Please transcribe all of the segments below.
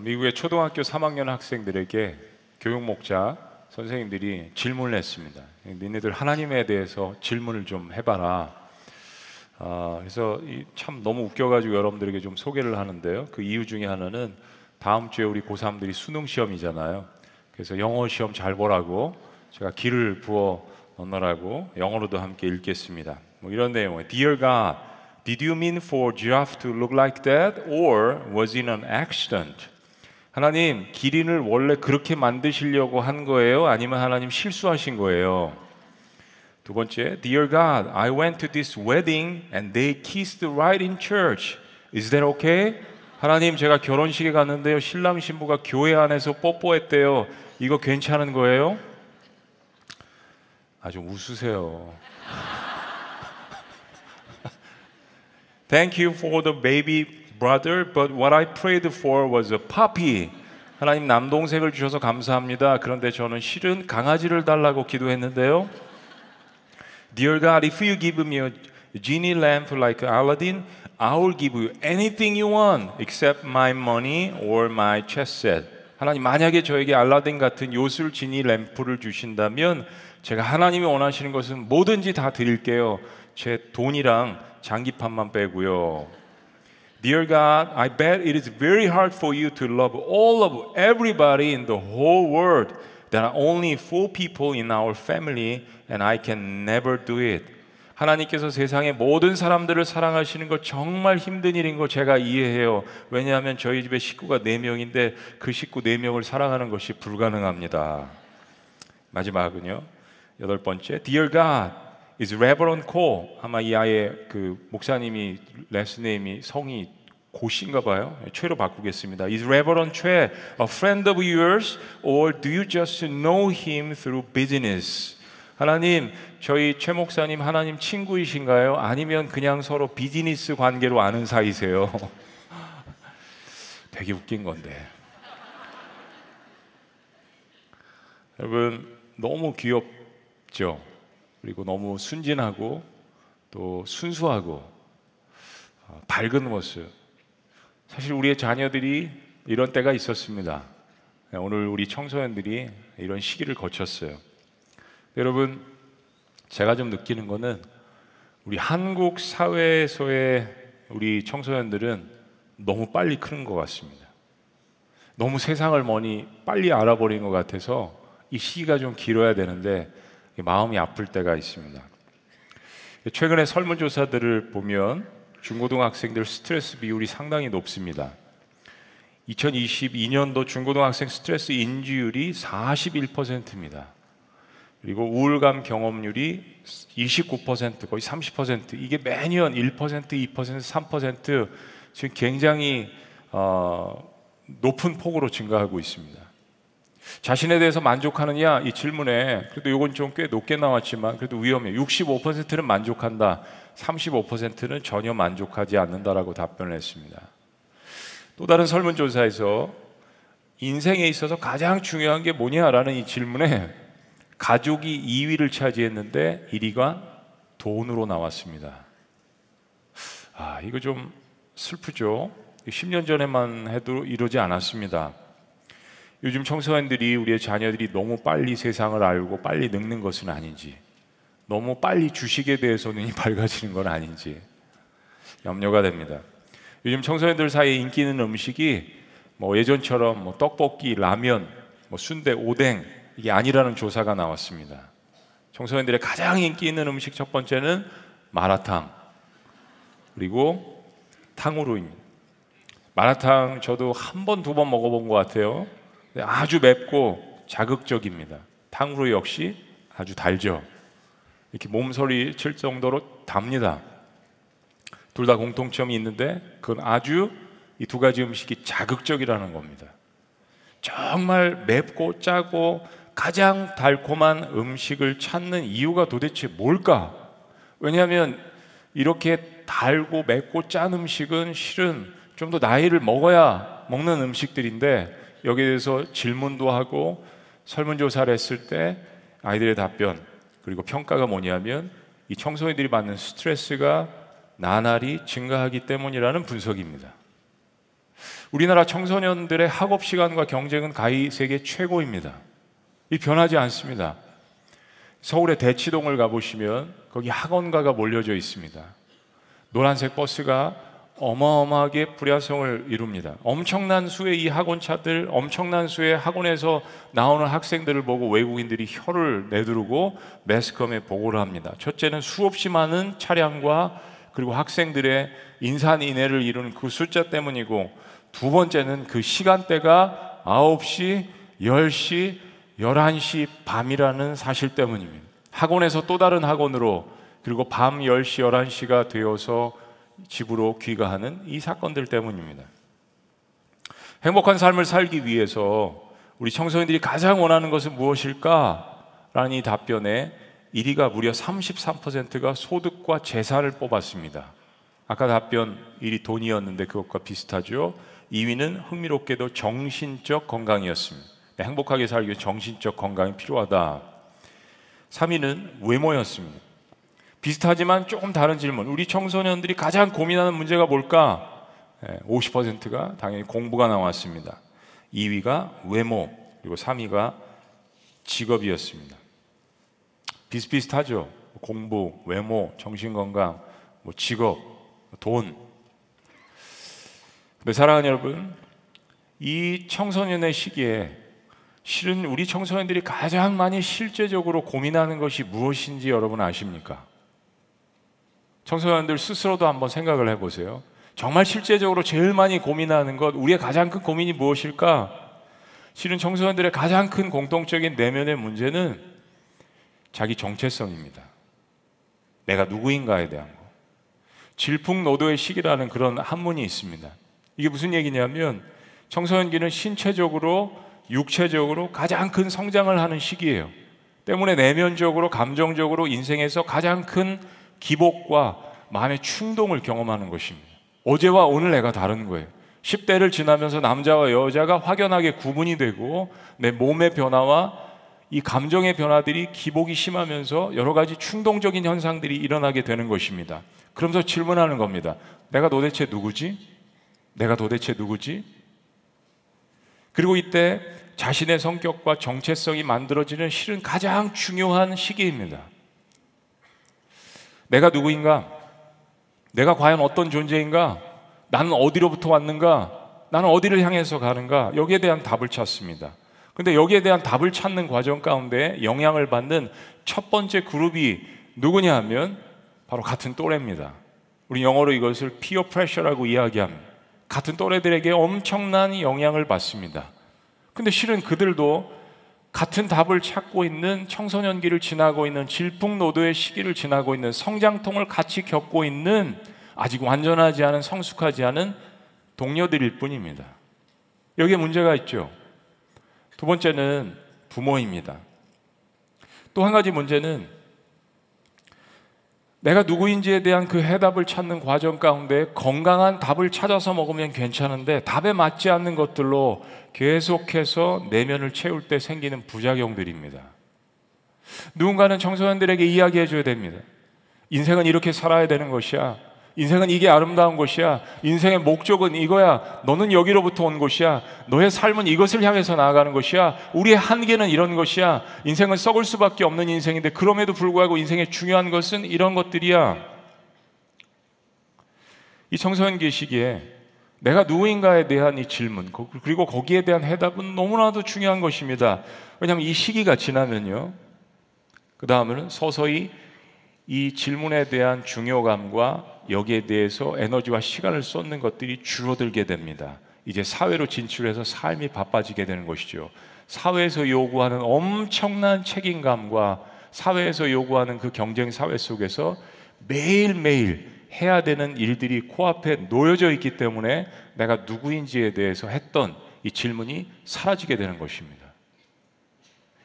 미국의 초등학교 3학년 학생들에게 교육 목자 선생님들이 질문을 했습니다. 니네들 하나님에 대해서 질문을 좀 해봐라. 그래서 참 너무 웃겨가지고 여러분들에게 좀 소개를 하는데요. 그 이유 중에 하나는 다음 주에 우리 고3들이 수능 시험이잖아요. 그래서 영어 시험 잘 보라고 제가 길을 부어 넣느라고 영어로도 함께 읽겠습니다. 뭐 이런 내용이에요. Dear God, did you mean for giraffe to look like that, or was it an accident? 하나님, 기린을 원래 그렇게 만드시려고 한 거예요? 아니면 하나님 실수하신 거예요? 두 번째, Dear God, I went to this wedding and they kissed right in church. Is that okay? 하나님, 제가 결혼식에 갔는데요, 신랑 신부가 교회 안에서 뽀뽀했대요. 이거 괜찮은 거예요? 아, 좀 웃으세요. Thank you for the baby brother, but what I prayed for was a puppy. 하나님, 남동생을 주셔서 감사합니다. 그런데 저는 실은 강아지를 달라고 기도했는데요. Dear God, if you give me a genie lamp like Aladdin, I will give you anything you want except my money or my chess set. 하나님, 만약에 저에게 알라딘 같은 요술 지니 램프를 주신다면 제가 하나님이 원하시는 것은 뭐든지 다 드릴게요. 제 돈이랑 장기판만 빼고요. Dear God, I bet it is very hard for you to love all of everybody in the whole world. There are only 4 people in our family and I can never do it. 하나님께서 세상의 모든 사람들을 사랑하시는 거 정말 힘든 일인 거 제가 이해해요. 왜냐하면 저희 집에 식구가 4명인데 그 식구 4명을 사랑하는 것이 불가능합니다. 마지막은요. 8번째, Dear God, is Reverend Ko, 아마 이 아이의 그 목사님이 레스네임이 성이 고신가 봐요. 최로 바꾸겠습니다. Is Reverend Choi a friend of yours or do you just know him through business? 하나님, 저희 최 목사님 하나님 친구이신가요? 아니면 그냥 서로 비즈니스 관계로 아는 사이세요? 되게 웃긴 건데. 여러분, 너무 귀엽죠? 그리고 너무 순진하고 또 순수하고 밝은 모습. 사실 우리의 자녀들이 이런 때가 있었습니다. 오늘 우리 청소년들이 이런 시기를 거쳤어요. 여러분, 제가 좀 느끼는 거는 우리 한국 사회에서의 우리 청소년들은 너무 빨리 크는 것 같습니다. 너무 세상을 빨리 알아버린 것 같아서 이 시기가 좀 길어야 되는데 마음이 아플 때가 있습니다. 최근에 설문조사들을 보면 중고등학생들 스트레스 비율이 상당히 높습니다. 2022년도 중고등학생 스트레스 인지율이 41%입니다. 그리고 우울감 경험률이 29%, 거의 30%. 이게 매년 1%, 2%, 3% 지금 굉장히 높은 폭으로 증가하고 있습니다. 자신에 대해서 만족하느냐 이 질문에 그래도 이건 좀 꽤 높게 나왔지만 그래도 위험해요. 65%는 만족한다, 35%는 전혀 만족하지 않는다라고 답변을 했습니다. 또 다른 설문조사에서 인생에 있어서 가장 중요한 게 뭐냐라는 이 질문에 가족이 2위를 차지했는데 1위가 돈으로 나왔습니다. 아, 이거 좀 슬프죠? 10년 전에만 해도 이러지 않았습니다. 요즘 청소년들이 우리의 자녀들이 너무 빨리 세상을 알고 빨리 늙는 것은 아닌지, 너무 빨리 주식에 대해서 눈이 밝아지는 건 아닌지 염려가 됩니다. 요즘 청소년들 사이에 인기 있는 음식이 예전처럼 떡볶이, 라면, 순대, 오뎅 이게 아니라는 조사가 나왔습니다. 청소년들의 가장 인기 있는 음식 첫 번째는 마라탕, 그리고 탕후루입니다. 마라탕 저도 한 번, 두 번 먹어본 것 같아요. 아주 맵고 자극적입니다. 탕후루 역시 아주 달죠. 이렇게 몸서리 칠 정도로 답니다. 둘 다 공통점이 있는데 그건 아주 이 두 가지 음식이 자극적이라는 겁니다. 정말 맵고 짜고 가장 달콤한 음식을 찾는 이유가 도대체 뭘까? 왜냐하면 이렇게 달고 맵고 짠 음식은 실은 좀 더 나이를 먹어야 먹는 음식들인데 여기에 대해서 질문도 하고 설문조사를 했을 때 아이들의 답변 그리고 평가가 뭐냐면 이 청소년들이 받는 스트레스가 나날이 증가하기 때문이라는 분석입니다. 우리나라 청소년들의 학업 시간과 경쟁은 가히 세계 최고입니다. 이 변하지 않습니다. 서울의 대치동을 가보시면 거기 학원가가 몰려져 있습니다. 노란색 버스가 어마어마하게 불야성을 이룹니다. 엄청난 수의 이 학원차들, 엄청난 수의 학원에서 나오는 학생들을 보고 외국인들이 혀를 내두르고 매스컴에 보고를 합니다. 첫째는 수없이 많은 차량과 그리고 학생들의 인산인해를 이루는 그 숫자 때문이고, 두 번째는 그 시간대가 9시, 10시, 11시 밤이라는 사실 때문입니다. 학원에서 또 다른 학원으로, 그리고 밤 10시, 11시가 되어서 집으로 귀가하는 이 사건들 때문입니다. 행복한 삶을 살기 위해서 우리 청소년들이 가장 원하는 것은 무엇일까? 라는 이 답변에 1위가 무려 33%가 소득과 재산을 뽑았습니다. 아까 답변 1위 돈이었는데 그것과 비슷하죠. 2위는 흥미롭게도 정신적 건강이었습니다. 행복하게 살기 위해 정신적 건강이 필요하다. 3위는 외모였습니다. 비슷하지만 조금 다른 질문. 우리 청소년들이 가장 고민하는 문제가 뭘까? 50%가 당연히 공부가 나왔습니다. 2위가 외모, 그리고 3위가 직업이었습니다. 비슷비슷하죠. 공부, 외모, 정신건강, 뭐 직업, 돈. 근데 사랑하는 여러분, 이 청소년의 시기에 실은 우리 청소년들이 가장 많이 실제적으로 고민하는 것이 무엇인지 여러분 아십니까? 청소년들 스스로도 한번 생각을 해보세요. 정말 실제적으로 제일 많이 고민하는 것, 우리의 가장 큰 고민이 무엇일까? 실은 청소년들의 가장 큰 공통적인 내면의 문제는 자기 정체성입니다. 내가 누구인가에 대한 거. 질풍노도의 시기라는 그런 한문이 있습니다. 이게 무슨 얘기냐면 청소년기는 신체적으로, 육체적으로 가장 큰 성장을 하는 시기예요. 때문에 내면적으로, 감정적으로 인생에서 가장 큰 기복과 마음의 충동을 경험하는 것입니다. 어제와 오늘 내가 다른 거예요. 10대를 지나면서 남자와 여자가 확연하게 구분이 되고 내 몸의 변화와 이 감정의 변화들이 기복이 심하면서 여러 가지 충동적인 현상들이 일어나게 되는 것입니다. 그러면서 질문하는 겁니다. 내가 도대체 누구지? 내가 도대체 누구지? 그리고 이때 자신의 성격과 정체성이 만들어지는 실은 가장 중요한 시기입니다. 내가 누구인가? 내가 과연 어떤 존재인가? 나는 어디로부터 왔는가? 나는 어디를 향해서 가는가? 여기에 대한 답을 찾습니다. 근데 여기에 대한 답을 찾는 과정 가운데 영향을 받는 첫 번째 그룹이 누구냐 하면 바로 같은 또래입니다. 우리 영어로 이것을 peer pressure라고 이야기합니다. 같은 또래들에게 엄청난 영향을 받습니다. 근데 실은 그들도 같은 답을 찾고 있는, 청소년기를 지나고 있는, 질풍노도의 시기를 지나고 있는, 성장통을 같이 겪고 있는, 아직 완전하지 않은, 성숙하지 않은 동료들일 뿐입니다. 여기에 문제가 있죠. 두 번째는 부모입니다. 또 한 가지 문제는 내가 누구인지에 대한 그 해답을 찾는 과정 가운데 건강한 답을 찾아서 먹으면 괜찮은데 답에 맞지 않는 것들로 계속해서 내면을 채울 때 생기는 부작용들입니다. 누군가는 청소년들에게 이야기해 줘야 됩니다. 인생은 이렇게 살아야 되는 것이야. 인생은 이게 아름다운 것이야. 인생의 목적은 이거야. 너는 여기로부터 온 것이야. 너의 삶은 이것을 향해서 나아가는 것이야. 우리의 한계는 이런 것이야. 인생은 썩을 수밖에 없는 인생인데 그럼에도 불구하고 인생의 중요한 것은 이런 것들이야. 이 청소년기 시기에 내가 누구인가에 대한 이 질문, 그리고 거기에 대한 해답은 너무나도 중요한 것입니다. 왜냐하면 이 시기가 지나면요, 그 다음에는 서서히 이 질문에 대한 중요감과 여기에 대해서 에너지와 시간을 쏟는 것들이 줄어들게 됩니다. 이제 사회로 진출해서 삶이 바빠지게 되는 것이죠. 사회에서 요구하는 엄청난 책임감과 사회에서 요구하는 그 경쟁 사회 속에서 매일매일 해야 되는 일들이 코앞에 놓여져 있기 때문에 내가 누구인지에 대해서 했던 이 질문이 사라지게 되는 것입니다.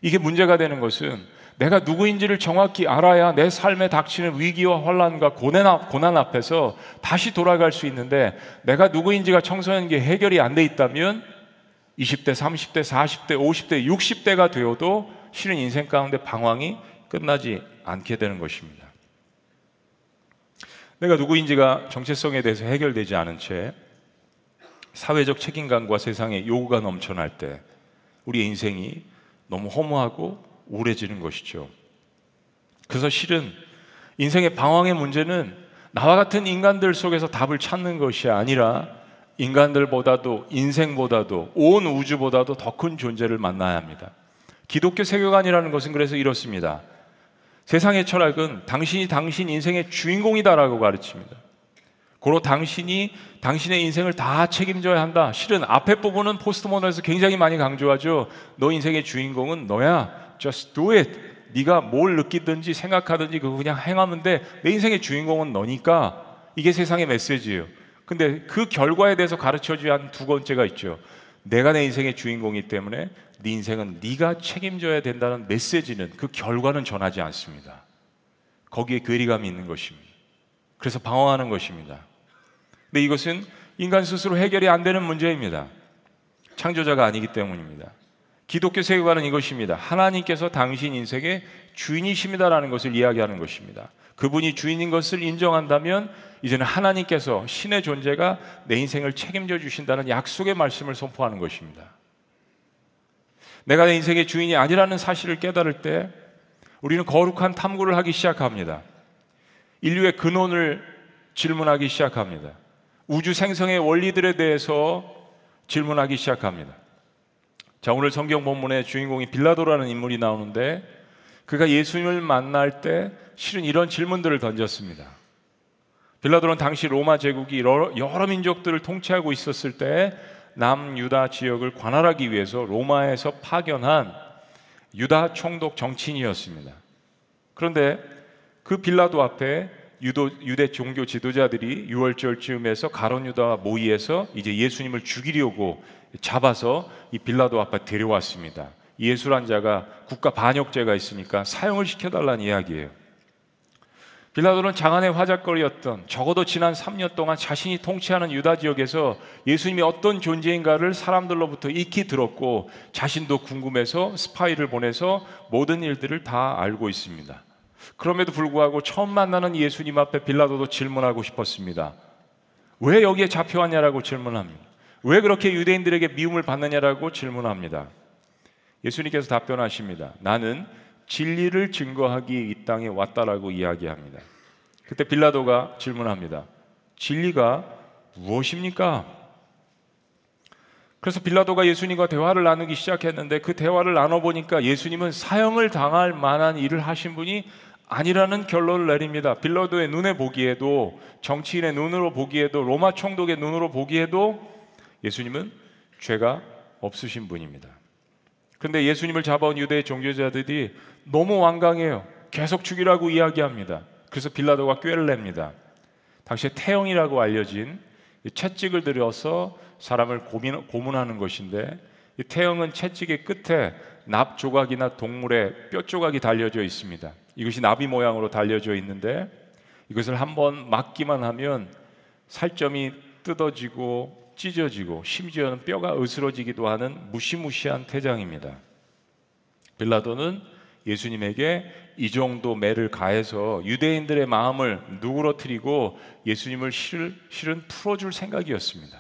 이게 문제가 되는 것은 내가 누구인지를 정확히 알아야 내 삶에 닥치는 위기와 환란과 고난 앞에서 다시 돌아갈 수 있는데, 내가 누구인지가 청소년기에 해결이 안 돼 있다면 20대, 30대, 40대, 50대, 60대가 되어도 실은 인생 가운데 방황이 끝나지 않게 되는 것입니다. 내가 누구인지가 정체성에 대해서 해결되지 않은 채 사회적 책임감과 세상의 요구가 넘쳐날 때 우리의 인생이 너무 허무하고 우울해지는 것이죠. 그래서 실은 인생의 방황의 문제는 나와 같은 인간들 속에서 답을 찾는 것이 아니라 인간들보다도 인생보다도 온 우주보다도 더 큰 존재를 만나야 합니다. 기독교 세계관이라는 것은 그래서 이렇습니다. 세상의 철학은 당신이 당신 인생의 주인공이다라고 가르칩니다. 고로 당신이 당신의 인생을 다 책임져야 한다. 실은 앞에 부분은 포스트모던에서 굉장히 많이 강조하죠. 너 인생의 주인공은 너야. Just do it. 네가 뭘 느끼든지 생각하든지 그거 그냥 행하면 돼. 내 인생의 주인공은 너니까. 이게 세상의 메시지예요. 근데 그 결과에 대해서 가르쳐주야 한 두 번째가 있죠. 내가 내 인생의 주인공이기 때문에 네 인생은 네가 책임져야 된다는 메시지는, 그 결과는 전하지 않습니다. 거기에 괴리감이 있는 것입니다. 그래서 방황하는 것입니다. 근데 이것은 인간 스스로 해결이 안 되는 문제입니다. 창조자가 아니기 때문입니다. 기독교 세계관은 이것입니다. 하나님께서 당신 인생의 주인이십니다라는 것을 이야기하는 것입니다. 그분이 주인인 것을 인정한다면 이제는 하나님께서, 신의 존재가 내 인생을 책임져 주신다는 약속의 말씀을 선포하는 것입니다. 내가 내 인생의 주인이 아니라는 사실을 깨달을 때 우리는 거룩한 탐구를 하기 시작합니다. 인류의 근원을 질문하기 시작합니다. 우주 생성의 원리들에 대해서 질문하기 시작합니다. 자, 오늘 성경 본문의 주인공이 빌라도라는 인물이 나오는데 그가 예수님을 만날 때 실은 이런 질문들을 던졌습니다. 빌라도는 당시 로마 제국이 여러 민족들을 통치하고 있었을 때 남유다 지역을 관할하기 위해서 로마에서 파견한 유다 총독 정치인이었습니다. 그런데 그 빌라도 앞에 유대 종교 지도자들이 6월절쯤에서 가룟 유다와 모의해서 이제 예수님을 죽이려고 잡아서 이 빌라도 앞에 데려왔습니다. 예수란 자가 국가 반역죄가 있으니까 사형을 시켜달라는 이야기예요. 빌라도는 장안의 화제거리였던, 적어도 지난 3년 동안 자신이 통치하는 유다 지역에서 예수님이 어떤 존재인가를 사람들로부터 익히 들었고 자신도 궁금해서 스파이를 보내서 모든 일들을 다 알고 있습니다. 그럼에도 불구하고 처음 만나는 예수님 앞에 빌라도도 질문하고 싶었습니다. 왜 여기에 잡혀왔냐라고 질문합니다. 왜 그렇게 유대인들에게 미움을 받느냐라고 질문합니다. 예수님께서 답변하십니다. 나는 진리를 증거하기 이 땅에 왔다라고 이야기합니다. 그때 빌라도가 질문합니다. 진리가 무엇입니까? 그래서 빌라도가 예수님과 대화를 나누기 시작했는데 그 대화를 나눠보니까 예수님은 사형을 당할 만한 일을 하신 분이 아니라는 결론을 내립니다. 빌라도의 눈에 보기에도, 정치인의 눈으로 보기에도, 로마 총독의 눈으로 보기에도 예수님은 죄가 없으신 분입니다. 근데 예수님을 잡아온 유대의 종교자들이 너무 완강해요. 계속 죽이라고 이야기합니다. 그래서 빌라도가 꾀를 냅니다. 당시에 태형이라고 알려진 채찍을 들여서 사람을 고문하는 것인데, 이 태형은 채찍의 끝에 납 조각이나 동물의 뼈 조각이 달려져 있습니다. 이것이 나비 모양으로 달려져 있는데 이것을 한번 맞기만 하면 살점이 뜯어지고 찢어지고 심지어는 뼈가 으스러지기도 하는 무시무시한 태장입니다. 빌라도는 예수님에게 이 정도 매를 가해서 유대인들의 마음을 누그러뜨리고 예수님을 실은 풀어줄 생각이었습니다.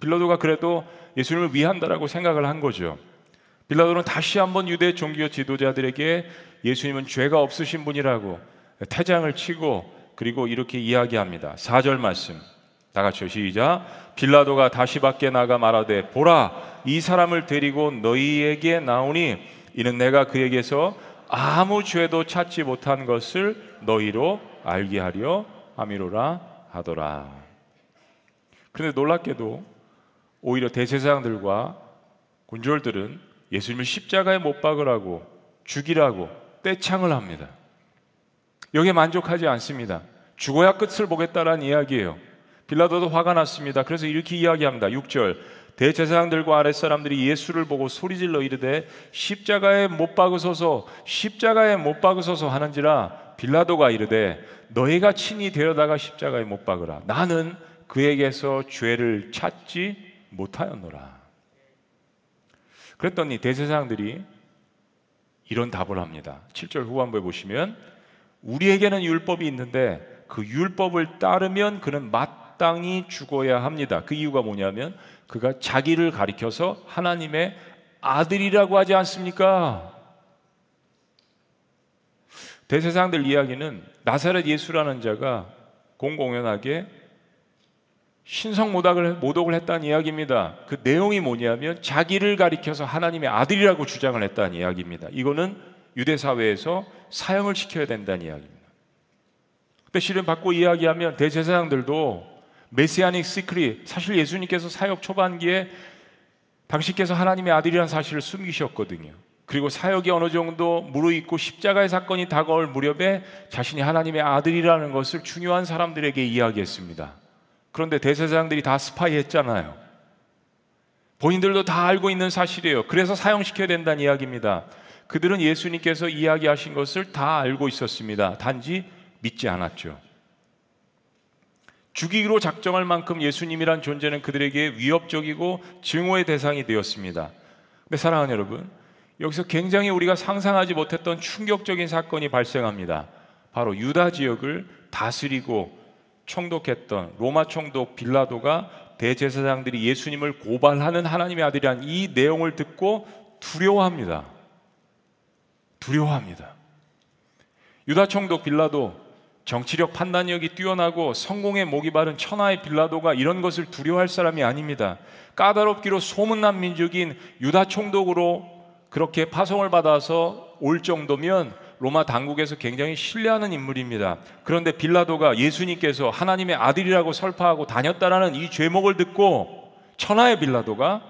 빌라도가 그래도 예수님을 위한다라고 생각을 한 거죠. 빌라도는 다시 한번 유대 종교 지도자들에게 예수님은 죄가 없으신 분이라고 태장을 치고, 그리고 이렇게 이야기합니다. 4절 말씀 다 같이 시작. 빌라도가 다시 밖에 나가 말하되, 보라, 이 사람을 데리고 너희에게 나오니 이는 내가 그에게서 아무 죄도 찾지 못한 것을 너희로 알게 하려 함이로라 하더라. 그런데 놀랍게도 오히려 대제사장들과 군졸들은 예수님을 십자가에 못 박으라고, 죽이라고 떼창을 합니다. 여기에 만족하지 않습니다. 죽어야 끝을 보겠다라는 이야기예요. 빌라도도 화가 났습니다. 그래서 이렇게 이야기합니다. 6절. 대제사장들과 아랫사람들이 예수를 보고 소리질러 이르되, 십자가에 못 박으소서, 십자가에 못 박으소서 하는지라. 빌라도가 이르되, 너희가 친히 데려다가 십자가에 못 박으라. 나는 그에게서 죄를 찾지 못하였노라. 그랬더니 대제사장들이 이런 답을 합니다. 7절 후반부에 보시면, 우리에게는 율법이 있는데 그 율법을 따르면 그는 마땅히 죽어야 합니다. 그 이유가 뭐냐면 그가 자기를 가리켜서 하나님의 아들이라고 하지 않습니까? 대세상들 이야기는 나사렛 예수라는 자가 공공연하게 신성모독을 했다는 이야기입니다. 그 내용이 뭐냐면 자기를 가리켜서 하나님의 아들이라고 주장을 했다는 이야기입니다. 이거는 유대사회에서 사형을 시켜야 된다는 이야기입니다. 근데 실은 받고 이야기하면 대제사장들도 메시아닉 시크릿, 사실 예수님께서 사역 초반기에 당신께서 하나님의 아들이라는 사실을 숨기셨거든요. 그리고 사역이 어느 정도 무르익고 십자가의 사건이 다가올 무렵에 자신이 하나님의 아들이라는 것을 중요한 사람들에게 이야기했습니다. 그런데 대제사장들이 다 스파이했잖아요. 본인들도 다 알고 있는 사실이에요. 그래서 사형시켜야 된다는 이야기입니다. 그들은 예수님께서 이야기하신 것을 다 알고 있었습니다. 단지 믿지 않았죠. 죽이기로 작정할 만큼 예수님이란 존재는 그들에게 위협적이고 증오의 대상이 되었습니다. 근데 사랑하는 여러분, 여기서 굉장히 우리가 상상하지 못했던 충격적인 사건이 발생합니다. 바로 유다 지역을 다스리고 총독했던 로마 총독 빌라도가 대제사장들이 예수님을 고발하는 하나님의 아들이란 이 내용을 듣고 두려워합니다. 두려워합니다. 유다 총독 빌라도, 정치력 판단력이 뛰어나고 성공에 목이 바른 천하의 빌라도가 이런 것을 두려워할 사람이 아닙니다. 까다롭기로 소문난 민족인 유다 총독으로 그렇게 파송을 받아서 올 정도면 로마 당국에서 굉장히 신뢰하는 인물입니다. 그런데 빌라도가 예수님께서 하나님의 아들이라고 설파하고 다녔다라는 이 죄목을 듣고 천하의 빌라도가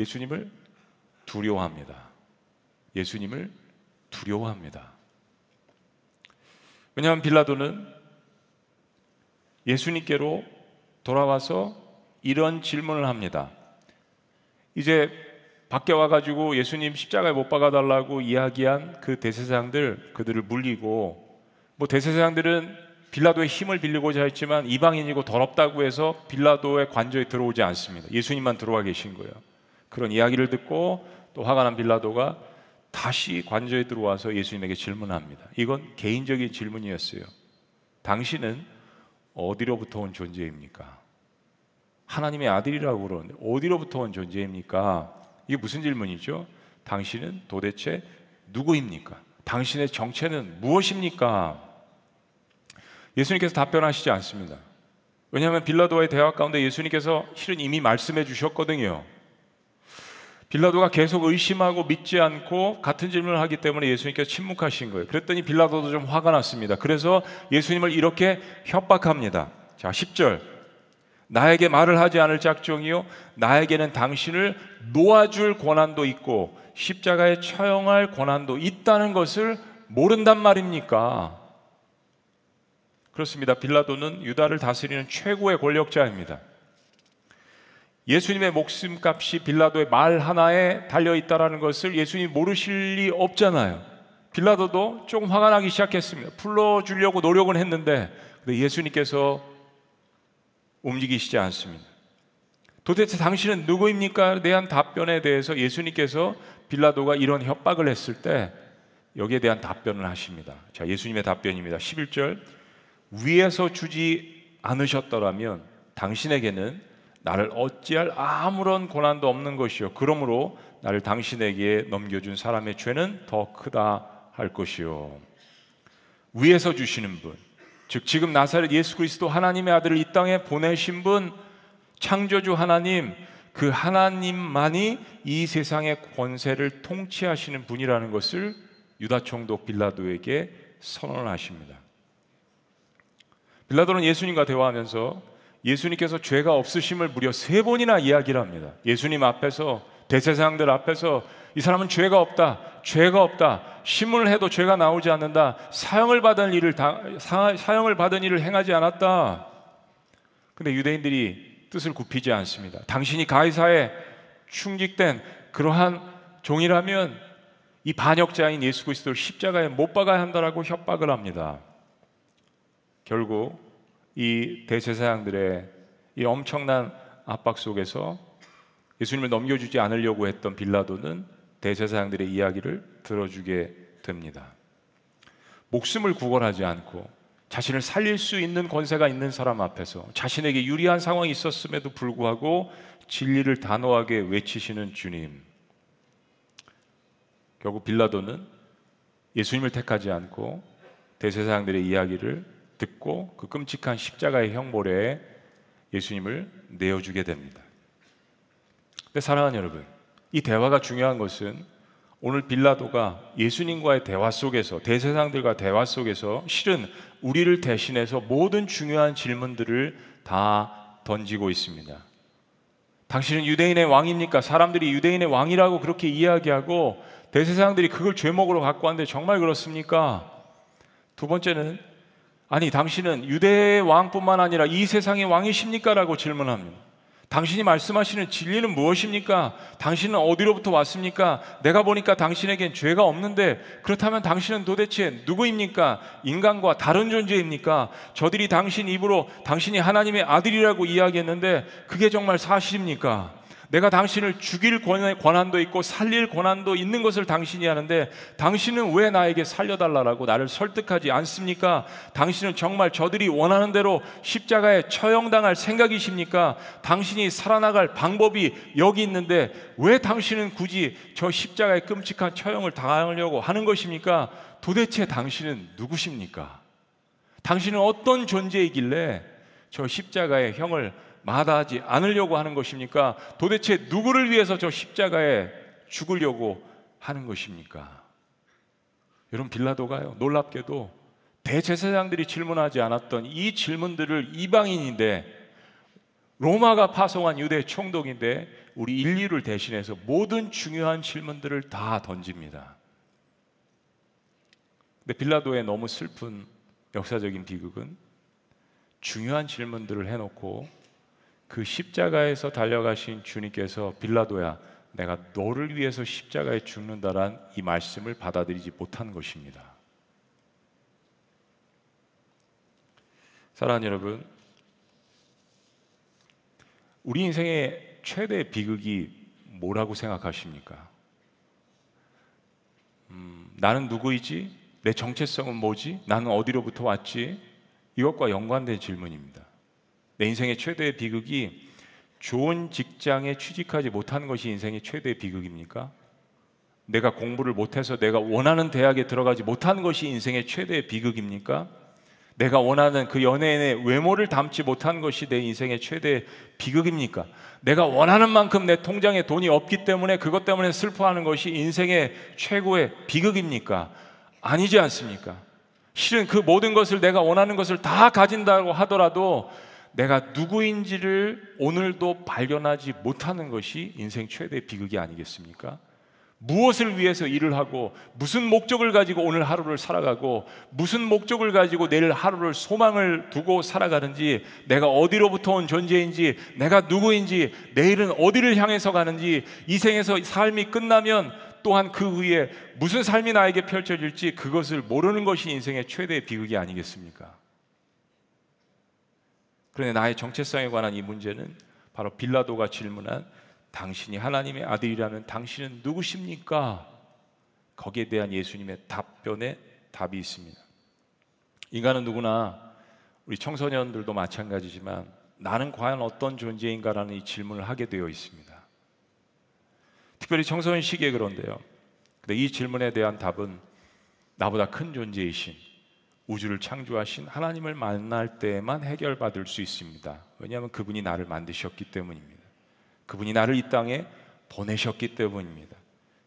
예수님을 두려워합니다. 예수님을 두려워합니다. 왜냐하면 빌라도는 예수님께로 돌아와서 이런 질문을 합니다. 이제 밖에 와가지고 예수님 십자가에 못 박아달라고 이야기한 그 대제사장들, 그들을 물리고, 뭐 대제사장들은 빌라도의 힘을 빌리고자 했지만 이방인이고 더럽다고 해서 빌라도의 관저에 들어오지 않습니다. 예수님만 들어와 계신 거예요. 그런 이야기를 듣고 또 화가 난 빌라도가 다시 관저에 들어와서 예수님에게 질문합니다. 이건 개인적인 질문이었어요. 당신은 어디로부터 온 존재입니까? 하나님의 아들이라고 그러는데 어디로부터 온 존재입니까? 이게 무슨 질문이죠? 당신은 도대체 누구입니까? 당신의 정체는 무엇입니까? 예수님께서 답변하시지 않습니다. 왜냐하면 빌라도와의 대화 가운데 예수님께서 실은 이미 말씀해 주셨거든요. 빌라도가 계속 의심하고 믿지 않고 같은 질문을 하기 때문에 예수님께서 침묵하신 거예요. 그랬더니 빌라도도 좀 화가 났습니다. 그래서 예수님을 이렇게 협박합니다. 자, 10절. 나에게 말을 하지 않을 작정이요, 나에게는 당신을 놓아줄 권한도 있고 십자가에 처형할 권한도 있다는 것을 모른단 말입니까? 그렇습니다. 빌라도는 유다를 다스리는 최고의 권력자입니다. 예수님의 목숨값이 빌라도의 말 하나에 달려있다는 것을 예수님이 모르실 리 없잖아요. 빌라도도 조금 화가 나기 시작했습니다. 풀어주려고 노력은 했는데, 근데 예수님께서 움직이시지 않습니다. 도대체 당신은 누구입니까? 대한 답변에 대해서 예수님께서 빌라도가 이런 협박을 했을 때 여기에 대한 답변을 하십니다. 자, 예수님의 답변입니다. 11절. 위에서 주지 않으셨더라면 당신에게는 나를 어찌할 아무런 고난도 없는 것이요, 그러므로 나를 당신에게 넘겨준 사람의 죄는 더 크다 할 것이요. 위에서 주시는 분, 즉 지금 나사렛 예수 그리스도 하나님의 아들을 이 땅에 보내신 분, 창조주 하나님, 그 하나님만이 이 세상의 권세를 통치하시는 분이라는 것을 유다 총독 빌라도에게 선언하십니다. 빌라도는 예수님과 대화하면서 예수님께서 죄가 없으심을 무려 3번이나 이야기를 합니다. 예수님 앞에서, 대제사장들 앞에서 이 사람은 죄가 없다, 죄가 없다, 심문을 해도 죄가 나오지 않는다, 사형을 받은 일을 행하지 않았다. 근데 유대인들이 뜻을 굽히지 않습니다. 당신이 가이사에 충직된 그러한 종이라면 이 반역자인 예수 그리스도를 십자가에 못 박아야 한다라고 협박을 합니다. 결국 이 대제사장들의 이 엄청난 압박 속에서 예수님을 넘겨주지 않으려고 했던 빌라도는 대제사장들의 이야기를 들어주게 됩니다. 목숨을 구걸하지 않고 자신을 살릴 수 있는 권세가 있는 사람 앞에서, 자신에게 유리한 상황이 있었음에도 불구하고 진리를 단호하게 외치시는 주님. 결국 빌라도는 예수님을 택하지 않고 대제사장들의 이야기를 듣고 그 끔찍한 십자가의 형벌에 예수님을 내어주게 됩니다. 근데 사랑하는 여러분, 이 대화가 중요한 것은 오늘 빌라도가 예수님과의 대화 속에서, 대제사장들과 대화 속에서 실은 우리를 대신해서 모든 중요한 질문들을 다 던지고 있습니다. 당신은 유대인의 왕입니까? 사람들이 유대인의 왕이라고 그렇게 이야기하고 대제사장들이 그걸 죄목으로 갖고 왔는데 정말 그렇습니까? 두 번째는, 아니 당신은 유대의 왕뿐만 아니라 이 세상의 왕이십니까? 라고 질문합니다. 당신이 말씀하시는 진리는 무엇입니까? 당신은 어디로부터 왔습니까? 내가 보니까 당신에겐 죄가 없는데 그렇다면 당신은 도대체 누구입니까? 인간과 다른 존재입니까? 저들이 당신 입으로 당신이 하나님의 아들이라고 이야기했는데 그게 정말 사실입니까? 내가 당신을 죽일 권한도 있고 살릴 권한도 있는 것을 당신이 하는데 당신은 왜 나에게 살려달라고 나를 설득하지 않습니까? 당신은 정말 저들이 원하는 대로 십자가에 처형당할 생각이십니까? 당신이 살아나갈 방법이 여기 있는데 왜 당신은 굳이 저 십자가에 끔찍한 처형을 당하려고 하는 것입니까? 도대체 당신은 누구십니까? 당신은 어떤 존재이길래 저 십자가의 형을 마다하지 않으려고 하는 것입니까? 도대체 누구를 위해서 저 십자가에 죽으려고 하는 것입니까? 여러분, 빌라도가요, 놀랍게도 대제사장들이 질문하지 않았던 이 질문들을 이방인인데, 로마가 파송한 유대 총독인데 우리 인류를 대신해서 모든 중요한 질문들을 다 던집니다. 근데 빌라도의 너무 슬픈 역사적인 비극은 중요한 질문들을 해놓고 그 십자가에서 달려가신 주님께서 빌라도야, 내가 너를 위해서 십자가에 죽는다란 이 말씀을 받아들이지 못한 것입니다. 사랑하는 여러분, 우리 인생의 최대 비극이 뭐라고 생각하십니까? 나는 누구이지? 내 정체성은 뭐지? 나는 어디로부터 왔지? 이것과 연관된 질문입니다. 내 인생의 최대의 비극이 좋은 직장에 취직하지 못하는 것이 인생의 최대의 비극입니까? 내가 공부를 못해서 내가 원하는 대학에 들어가지 못하는 것이 인생의 최대의 비극입니까? 내가 원하는 그 연예인의 외모를 담지 못한 것이 내 인생의 최대의 비극입니까? 내가 원하는 만큼 내 통장에 돈이 없기 때문에 그것 때문에 슬퍼하는 것이 인생의 최고의 비극입니까? 아니지 않습니까? 실은 그 모든 것을, 내가 원하는 것을 다 가진다고 하더라도 내가 누구인지를 오늘도 발견하지 못하는 것이 인생 최대의 비극이 아니겠습니까? 무엇을 위해서 일을 하고, 무슨 목적을 가지고 오늘 하루를 살아가고, 무슨 목적을 가지고 내일 하루를 소망을 두고 살아가는지, 내가 어디로부터 온 존재인지, 내가 누구인지, 내일은 어디를 향해서 가는지, 이 생에서 삶이 끝나면 또한 그 위에 무슨 삶이 나에게 펼쳐질지 그것을 모르는 것이 인생의 최대의 비극이 아니겠습니까? 그런데 나의 정체성에 관한 이 문제는 바로 빌라도가 질문한 당신이 하나님의 아들이라는 당신은 누구십니까? 거기에 대한 예수님의 답변에 답이 있습니다. 인간은 누구나, 우리 청소년들도 마찬가지지만 나는 과연 어떤 존재인가라는 이 질문을 하게 되어 있습니다. 특별히 청소년 시기에 그런데요. 근데 이 질문에 대한 답은 나보다 큰 존재이신, 우주를 창조하신 하나님을 만날 때에만 해결받을 수 있습니다. 왜냐하면 그분이 나를 만드셨기 때문입니다. 그분이 나를 이 땅에 보내셨기 때문입니다.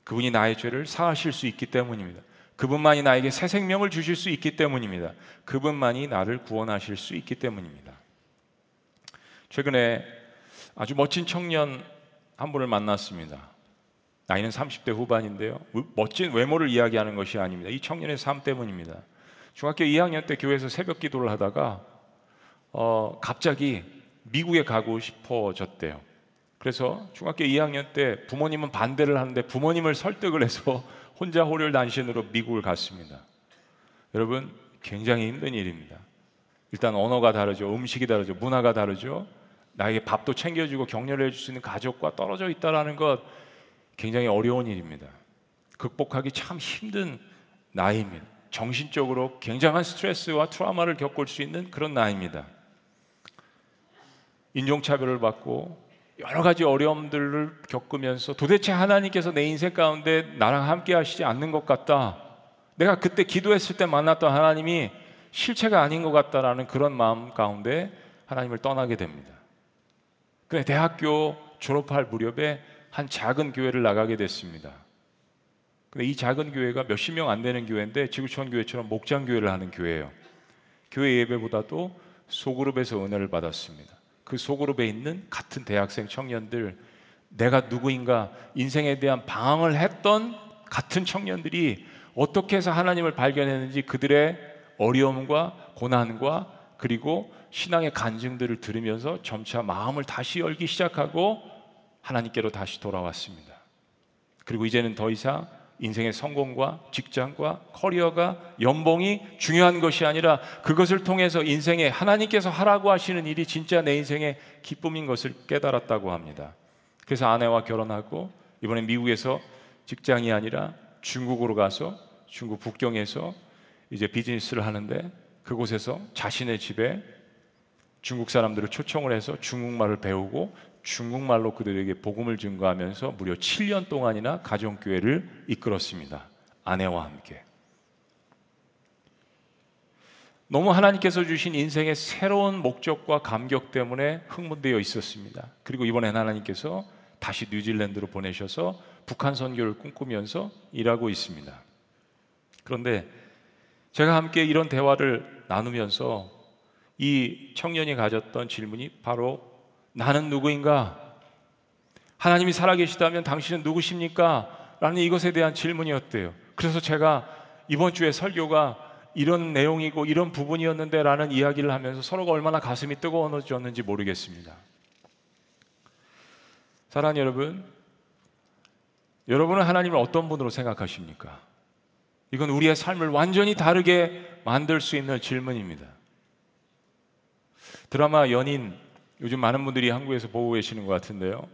그분이 나의 죄를 사하실 수 있기 때문입니다. 그분만이 나에게 새 생명을 주실 수 있기 때문입니다. 그분만이 나를 구원하실 수 있기 때문입니다. 최근에 아주 멋진 청년 한 분을 만났습니다. 나이는 30대 후반인데요, 멋진 외모를 이야기하는 것이 아닙니다. 이 청년의 삶 때문입니다. 중학교 2학년 때 교회에서 새벽 기도를 하다가 갑자기 미국에 가고 싶어졌대요. 그래서 중학교 2학년 때 부모님은 반대를 하는데 부모님을 설득을 해서 혼자 호련단신으로 미국을 갔습니다. 여러분, 굉장히 힘든 일입니다. 일단 언어가 다르죠. 음식이 다르죠. 문화가 다르죠. 나에게 밥도 챙겨주고 격려를 해줄 수 있는 가족과 떨어져 있다는 것, 굉장히 어려운 일입니다. 극복하기 참 힘든 나이입니다. 정신적으로 굉장한 스트레스와 트라우마를 겪을 수 있는 그런 나이입니다. 인종차별을 받고 여러 가지 어려움들을 겪으면서 도대체 하나님께서 내 인생 가운데 나랑 함께 하시지 않는 것 같다, 내가 그때 기도했을 때 만났던 하나님이 실체가 아닌 것 같다라는 그런 마음 가운데 하나님을 떠나게 됩니다. 그래 대학교 졸업할 무렵에 한 작은 교회를 나가게 됐습니다. 근데 이 작은 교회가 몇십 명 안 되는 교회인데 지구촌 교회처럼 목장 교회를 하는 교회예요. 교회 예배보다도 소그룹에서 은혜를 받았습니다. 그 소그룹에 있는 같은 대학생 청년들, 내가 누구인가 인생에 대한 방황을 했던 같은 청년들이 어떻게 해서 하나님을 발견했는지 그들의 어려움과 고난과 그리고 신앙의 간증들을 들으면서 점차 마음을 다시 열기 시작하고 하나님께로 다시 돌아왔습니다. 그리고 이제는 더 이상 인생의 성공과 직장과 커리어가 연봉이 중요한 것이 아니라 그것을 통해서 인생에 하나님께서 하라고 하시는 일이 진짜 내 인생의 기쁨인 것을 깨달았다고 합니다. 그래서 아내와 결혼하고 이번에 미국에서 직장이 아니라 중국으로 가서 중국 북경에서 이제 비즈니스를 하는데 그곳에서 자신의 집에 중국 사람들을 초청을 해서 중국말을 배우고 중국말로 그들에게 복음을 증거하면서 무려 7년 동안이나 가정교회를 이끌었습니다. 아내와 함께. 너무 하나님께서 주신 인생의 새로운 목적과 감격 때문에 흥분되어 있었습니다. 그리고 이번엔 하나님께서 다시 뉴질랜드로 보내셔서 북한 선교를 꿈꾸면서 일하고 있습니다. 그런데 제가 함께 이런 대화를 나누면서 이 청년이 가졌던 질문이 바로 나는 누구인가? 하나님이 살아계시다면 당신은 누구십니까? 라는 이것에 대한 질문이었대요. 그래서 제가 이번 주에 설교가 이런 내용이고 이런 부분이었는데 라는 이야기를 하면서 서로가 얼마나 가슴이 뜨거워졌는지 모르겠습니다. 사랑하는 여러분, 여러분은 하나님을 어떤 분으로 생각하십니까? 이건 우리의 삶을 완전히 다르게 만들 수 있는 질문입니다. 드라마 연인, 요즘 많은 분들이 한국에서 보고 계시는 것 같은데요,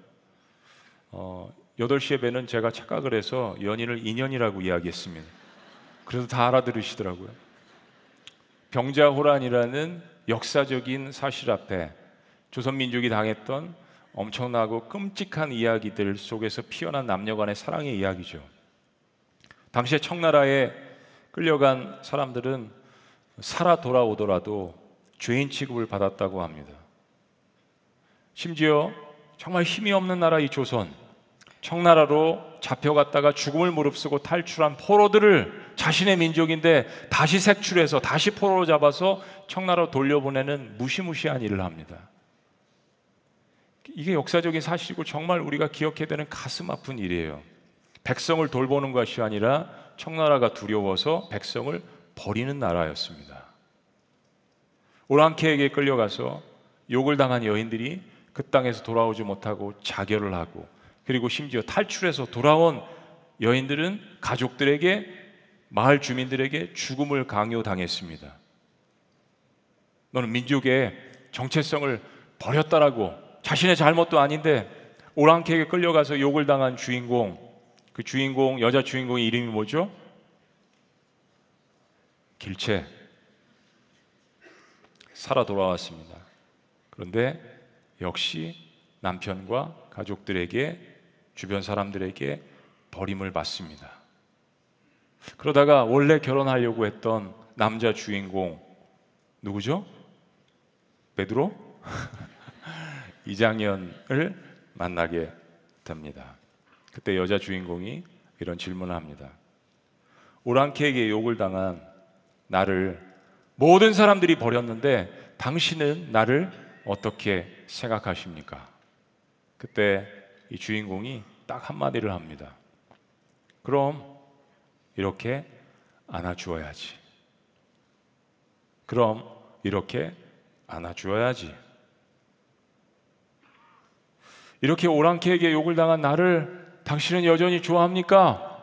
8시에 뵈는 제가 착각을 해서 연인을 인연이라고 이야기했습니다. 그래서 다 알아들으시더라고요. 병자호란이라는 역사적인 사실 앞에 조선민족이 당했던 엄청나고 끔찍한 이야기들 속에서 피어난 남녀간의 사랑의 이야기죠. 당시에 청나라에 끌려간 사람들은 살아 돌아오더라도 죄인 취급을 받았다고 합니다. 심지어 정말 힘이 없는 나라 이 조선, 청나라로 잡혀갔다가 죽음을 무릅쓰고 탈출한 포로들을 자신의 민족인데 다시 색출해서 다시 포로로 잡아서 청나라로 돌려보내는 무시무시한 일을 합니다. 이게 역사적인 사실이고 정말 우리가 기억해야 되는 가슴 아픈 일이에요. 백성을 돌보는 것이 아니라 청나라가 두려워서 백성을 버리는 나라였습니다. 오랑캐에게 끌려가서 욕을 당한 여인들이 그 땅에서 돌아오지 못하고 자결을 하고, 그리고 심지어 탈출해서 돌아온 여인들은 가족들에게, 마을 주민들에게 죽음을 강요당했습니다. 너는 민족의 정체성을 버렸다라고, 자신의 잘못도 아닌데 오랑캐에게 끌려가서 욕을 당한 주인공, 그 주인공, 여자 주인공의 이름이 뭐죠? 길채. 살아 돌아왔습니다. 그런데 역시 남편과 가족들에게, 주변 사람들에게 버림을 받습니다. 그러다가 원래 결혼하려고 했던 남자 주인공, 누구죠? 베드로? 이장현을 만나게 됩니다. 그때 여자 주인공이 이런 질문을 합니다. 오랑캐에게 욕을 당한 나를 모든 사람들이 버렸는데 당신은 나를 어떻게 생각하십니까? 그때 이 주인공이 딱 한마디를 합니다. 그럼 이렇게 안아주어야지. 그럼 이렇게 안아주어야지. 이렇게 오랑캐에게 욕을 당한 나를 당신은 여전히 좋아합니까?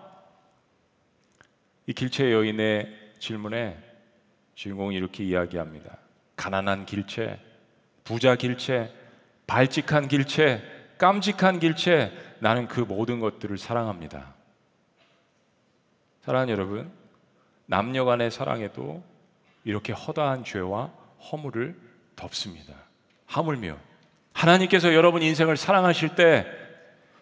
이 길채 여인의 질문에 주인공이 이렇게 이야기합니다. 가난한 길채, 부자 길채, 발칙한 길채, 깜찍한 길채, 나는 그 모든 것들을 사랑합니다. 사랑하는 여러분, 남녀 간의 사랑에도 이렇게 허다한 죄와 허물을 덮습니다. 하물며 하나님께서 여러분 인생을 사랑하실 때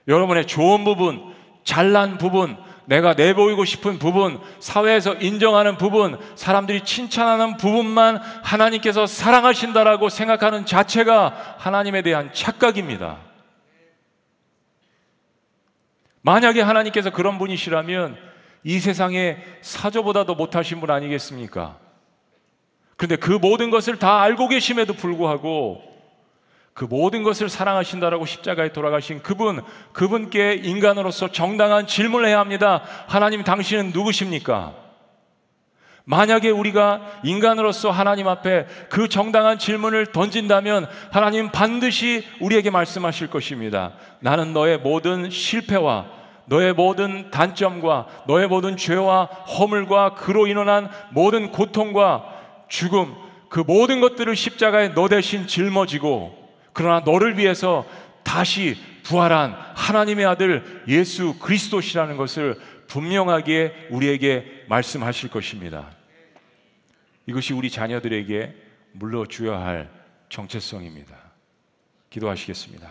여러분의 좋은 부분, 잘난 부분, 내가 내보이고 싶은 부분, 사회에서 인정하는 부분, 사람들이 칭찬하는 부분만 하나님께서 사랑하신다라고 생각하는 자체가 하나님에 대한 착각입니다. 만약에 하나님께서 그런 분이시라면 이 세상에 사조보다도 못하신 분 아니겠습니까? 그런데 그 모든 것을 다 알고 계심에도 불구하고 그 모든 것을 사랑하신다라고 십자가에 돌아가신 그분께 인간으로서 정당한 질문을 해야 합니다. 하나님, 당신은 누구십니까? 만약에 우리가 인간으로서 하나님 앞에 그 정당한 질문을 던진다면 하나님 반드시 우리에게 말씀하실 것입니다. 나는 너의 모든 실패와 너의 모든 단점과 너의 모든 죄와 허물과 그로 인한 모든 고통과 죽음, 그 모든 것들을 십자가에 너 대신 짊어지고 그러나 너를 위해서 다시 부활한 하나님의 아들 예수 그리스도시라는 것을 분명하게 우리에게 말씀하실 것입니다. 이것이 우리 자녀들에게 물려줘야 할 정체성입니다. 기도하시겠습니다.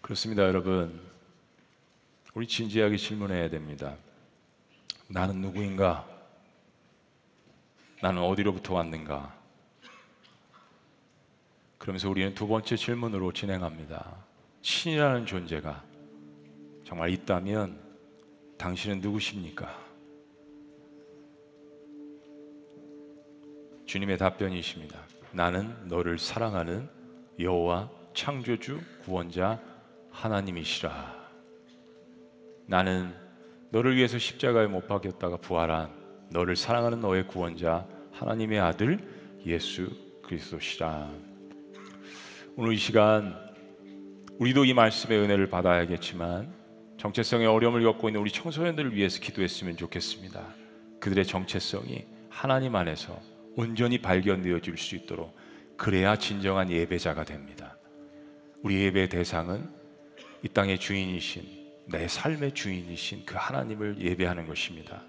그렇습니다, 여러분. 우리 진지하게 질문해야 됩니다. 나는 누구인가? 나는 어디로부터 왔는가? 그러면서 우리는 두 번째 질문으로 진행합니다. 신이라는 존재가 정말 있다면 당신은 누구십니까? 주님의 답변이십니다. 나는 너를 사랑하는 여호와 창조주 구원자 하나님이시라. 나는 너를 위해서 십자가에 못 박혔다가 부활한 너를 사랑하는 너의 구원자 하나님의 아들 예수 그리스도시라. 오늘 이 시간 우리도 이 말씀의 은혜를 받아야겠지만 정체성의 어려움을 겪고 있는 우리 청소년들을 위해서 기도했으면 좋겠습니다. 그들의 정체성이 하나님 안에서 온전히 발견되어질 수 있도록, 그래야 진정한 예배자가 됩니다. 우리 예배의 대상은 이 땅의 주인이신, 내 삶의 주인이신 그 하나님을 예배하는 것입니다.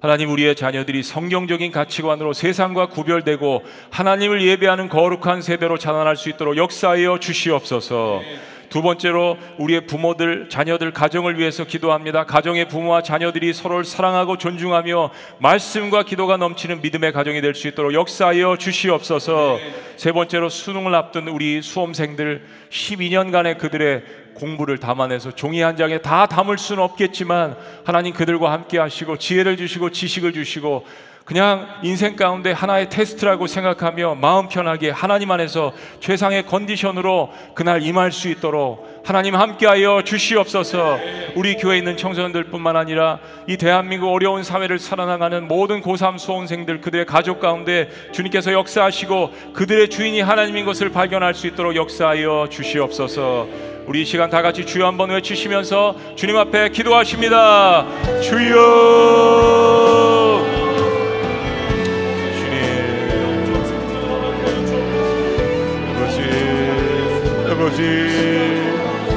하나님, 우리의 자녀들이 성경적인 가치관으로 세상과 구별되고 하나님을 예배하는 거룩한 세대로 자라날 수 있도록 역사하여 주시옵소서. 두 번째로 우리의 부모들, 자녀들, 가정을 위해서 기도합니다. 가정의 부모와 자녀들이 서로를 사랑하고 존중하며 말씀과 기도가 넘치는 믿음의 가정이 될 수 있도록 역사하여 주시옵소서. 세 번째로 수능을 앞둔 우리 수험생들, 12년간의 그들의 공부를 담아내서 종이 한 장에 다 담을 수는 없겠지만 하나님 그들과 함께 하시고 지혜를 주시고 지식을 주시고 그냥 인생 가운데 하나의 테스트라고 생각하며 마음 편하게 하나님 안에서 최상의 컨디션으로 그날 임할 수 있도록 하나님 함께하여 주시옵소서. 우리 교회에 있는 청소년들뿐만 아니라 이 대한민국 어려운 사회를 살아나가는 모든 고3 수험생들, 그들의 가족 가운데 주님께서 역사하시고 그들의 주인이 하나님인 것을 발견할 수 있도록 역사하여 주시옵소서. 우리 이 시간 다 같이 주여 한번 외치시면서 주님 앞에 기도하십니다. 주여.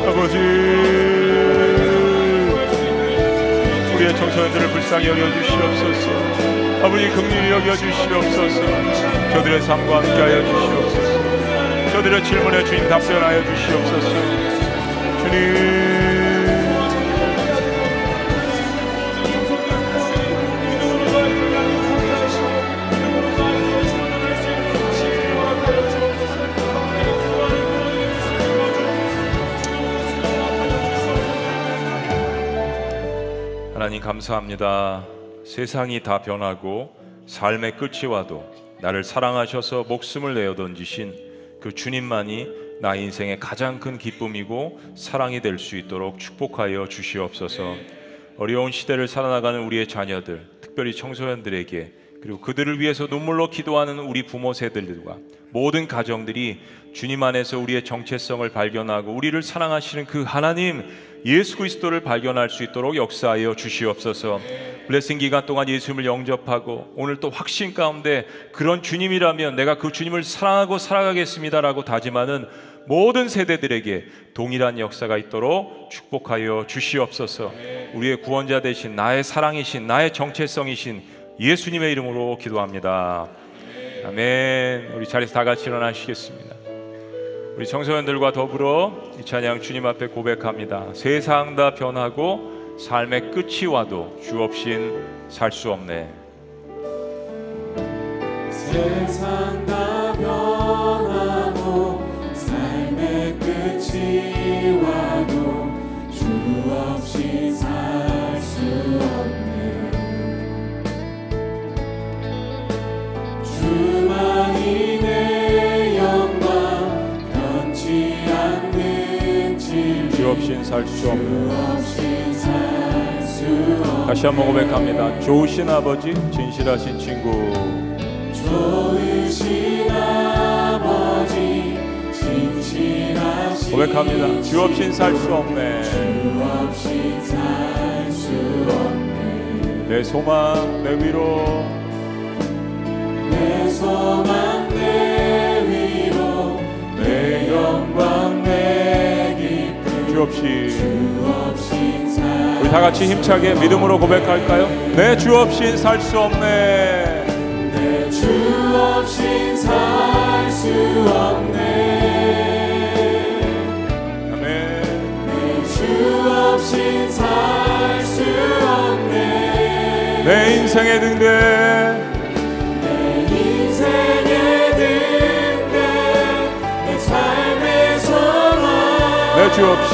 아버지, 우리의 청소년들을 불쌍히 여겨주시옵소서. 아버지, 긍휼히 여겨주시옵소서. 저들의 삶과 함께하여 주시옵소서. 저들의 질문에 주님 답변하여 주시옵소서. 하나님, 감사합니다. 세상이 다 변하고 삶의 끝이 와도 나를 사랑하셔서 목숨을 내어 던지신 그 주님만이 나 인생의 가장 큰 기쁨이고 사랑이 될 수 있도록 축복하여 주시옵소서. 어려운 시대를 살아나가는 우리의 자녀들, 특별히 청소년들에게, 그리고 그들을 위해서 눈물로 기도하는 우리 부모 세대들과 모든 가정들이 주님 안에서 우리의 정체성을 발견하고 우리를 사랑하시는 그 하나님 예수 그리스도를 발견할 수 있도록 역사하여 주시옵소서. 블레싱 기간 동안 예수님을 영접하고 오늘 또 확신 가운데 그런 주님이라면 내가 그 주님을 사랑하고 살아가겠습니다라고 다짐하는 모든 세대들에게 동일한 역사가 있도록 축복하여 주시옵소서. 우리의 구원자 되신, 나의 사랑이신, 나의 정체성이신 예수님의 이름으로 기도합니다. 아멘. 우리 자리에서 다 같이 일어나시겠습니다. 우리 청소년들과 더불어 이 찬양 주님 앞에 고백합니다. 세상 다 변하고 삶의 끝이 와도 주 없인 살 수 없네. 세상 다 변하고 삶의 끝이 와도 주 없이 살 수 없네. 주만이 내 영광 변치 않는 진리. 주 없이 살 수 없네. 다시 한번 고백합니다. 좋으신 아버지, 진실하신 친구. 좋으신 아버지, 진실하신 고백합니다. 주 없인 살 수 없네. 주 없인 살 수 없네. 내 소망 내 위로, 내 소망 내 위로, 내 영광 내 기쁨. 주 없인, 우리 다 같이 힘차게 믿음으로 고백할까요? 내 주 없인 살 수 없네. 주 없인 살 수 없네. 아멘. 내 주 없인 살 수 없네. 내 인생의 등대, 내 인생의 등대, 내 삶의 소망. 내 주 없이,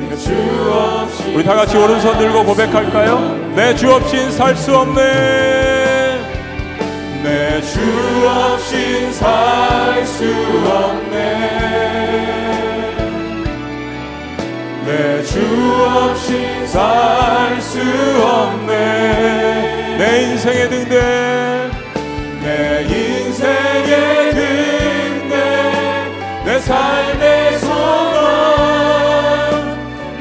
내 주 없이. 우리 다 같이 오른손 들고 고백할까요? 내 주 없인 살 수 없네. 내 주 없인 살 수 없네. 내 주 없인 살 수 없네. 내 인생의 등대, 내 인생의 등대, 내 삶의 소망.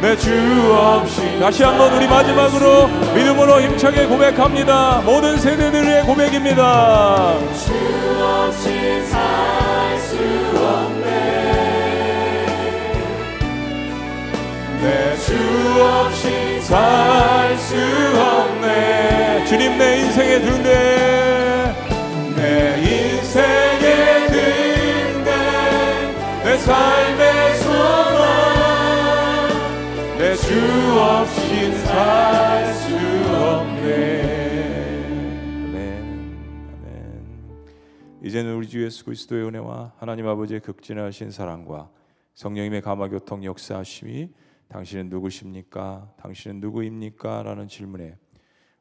내 주 없인. 다시 한번 우리 마지막으로 믿음으로 힘차게 고백합니다. 모든 세대들의 고백입니다. 주 없이 살 수 없네. 내 주 없이 살 수 없네. 주님 내 인생의 등대, 내 인생의 등대, 내 삶의 소망. 내 주 없인 살 수 없네. 아멘. 아멘. 이제는 우리 주 예수 그리스도의 은혜와 하나님 아버지의 극진하신 사랑과 성령님의 감화교통 역사하심이 당신은 누구십니까? 당신은 누구입니까? 라는 질문에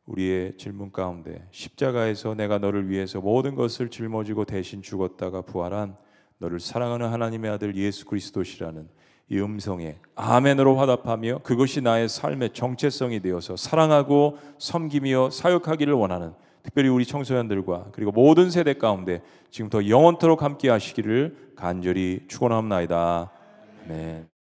우리의 질문 가운데 십자가에서 내가 너를 위해서 모든 것을 짊어지고 대신 죽었다가 부활한 너를 사랑하는 하나님의 아들 예수 그리스도시라는 이 음성에 아멘으로 화답하며 그것이 나의 삶의 정체성이 되어서 사랑하고 섬기며 사역하기를 원하는 특별히 우리 청소년들과 그리고 모든 세대 가운데 지금부터 영원토록 함께 하시기를 간절히 축원합니다. 아멘.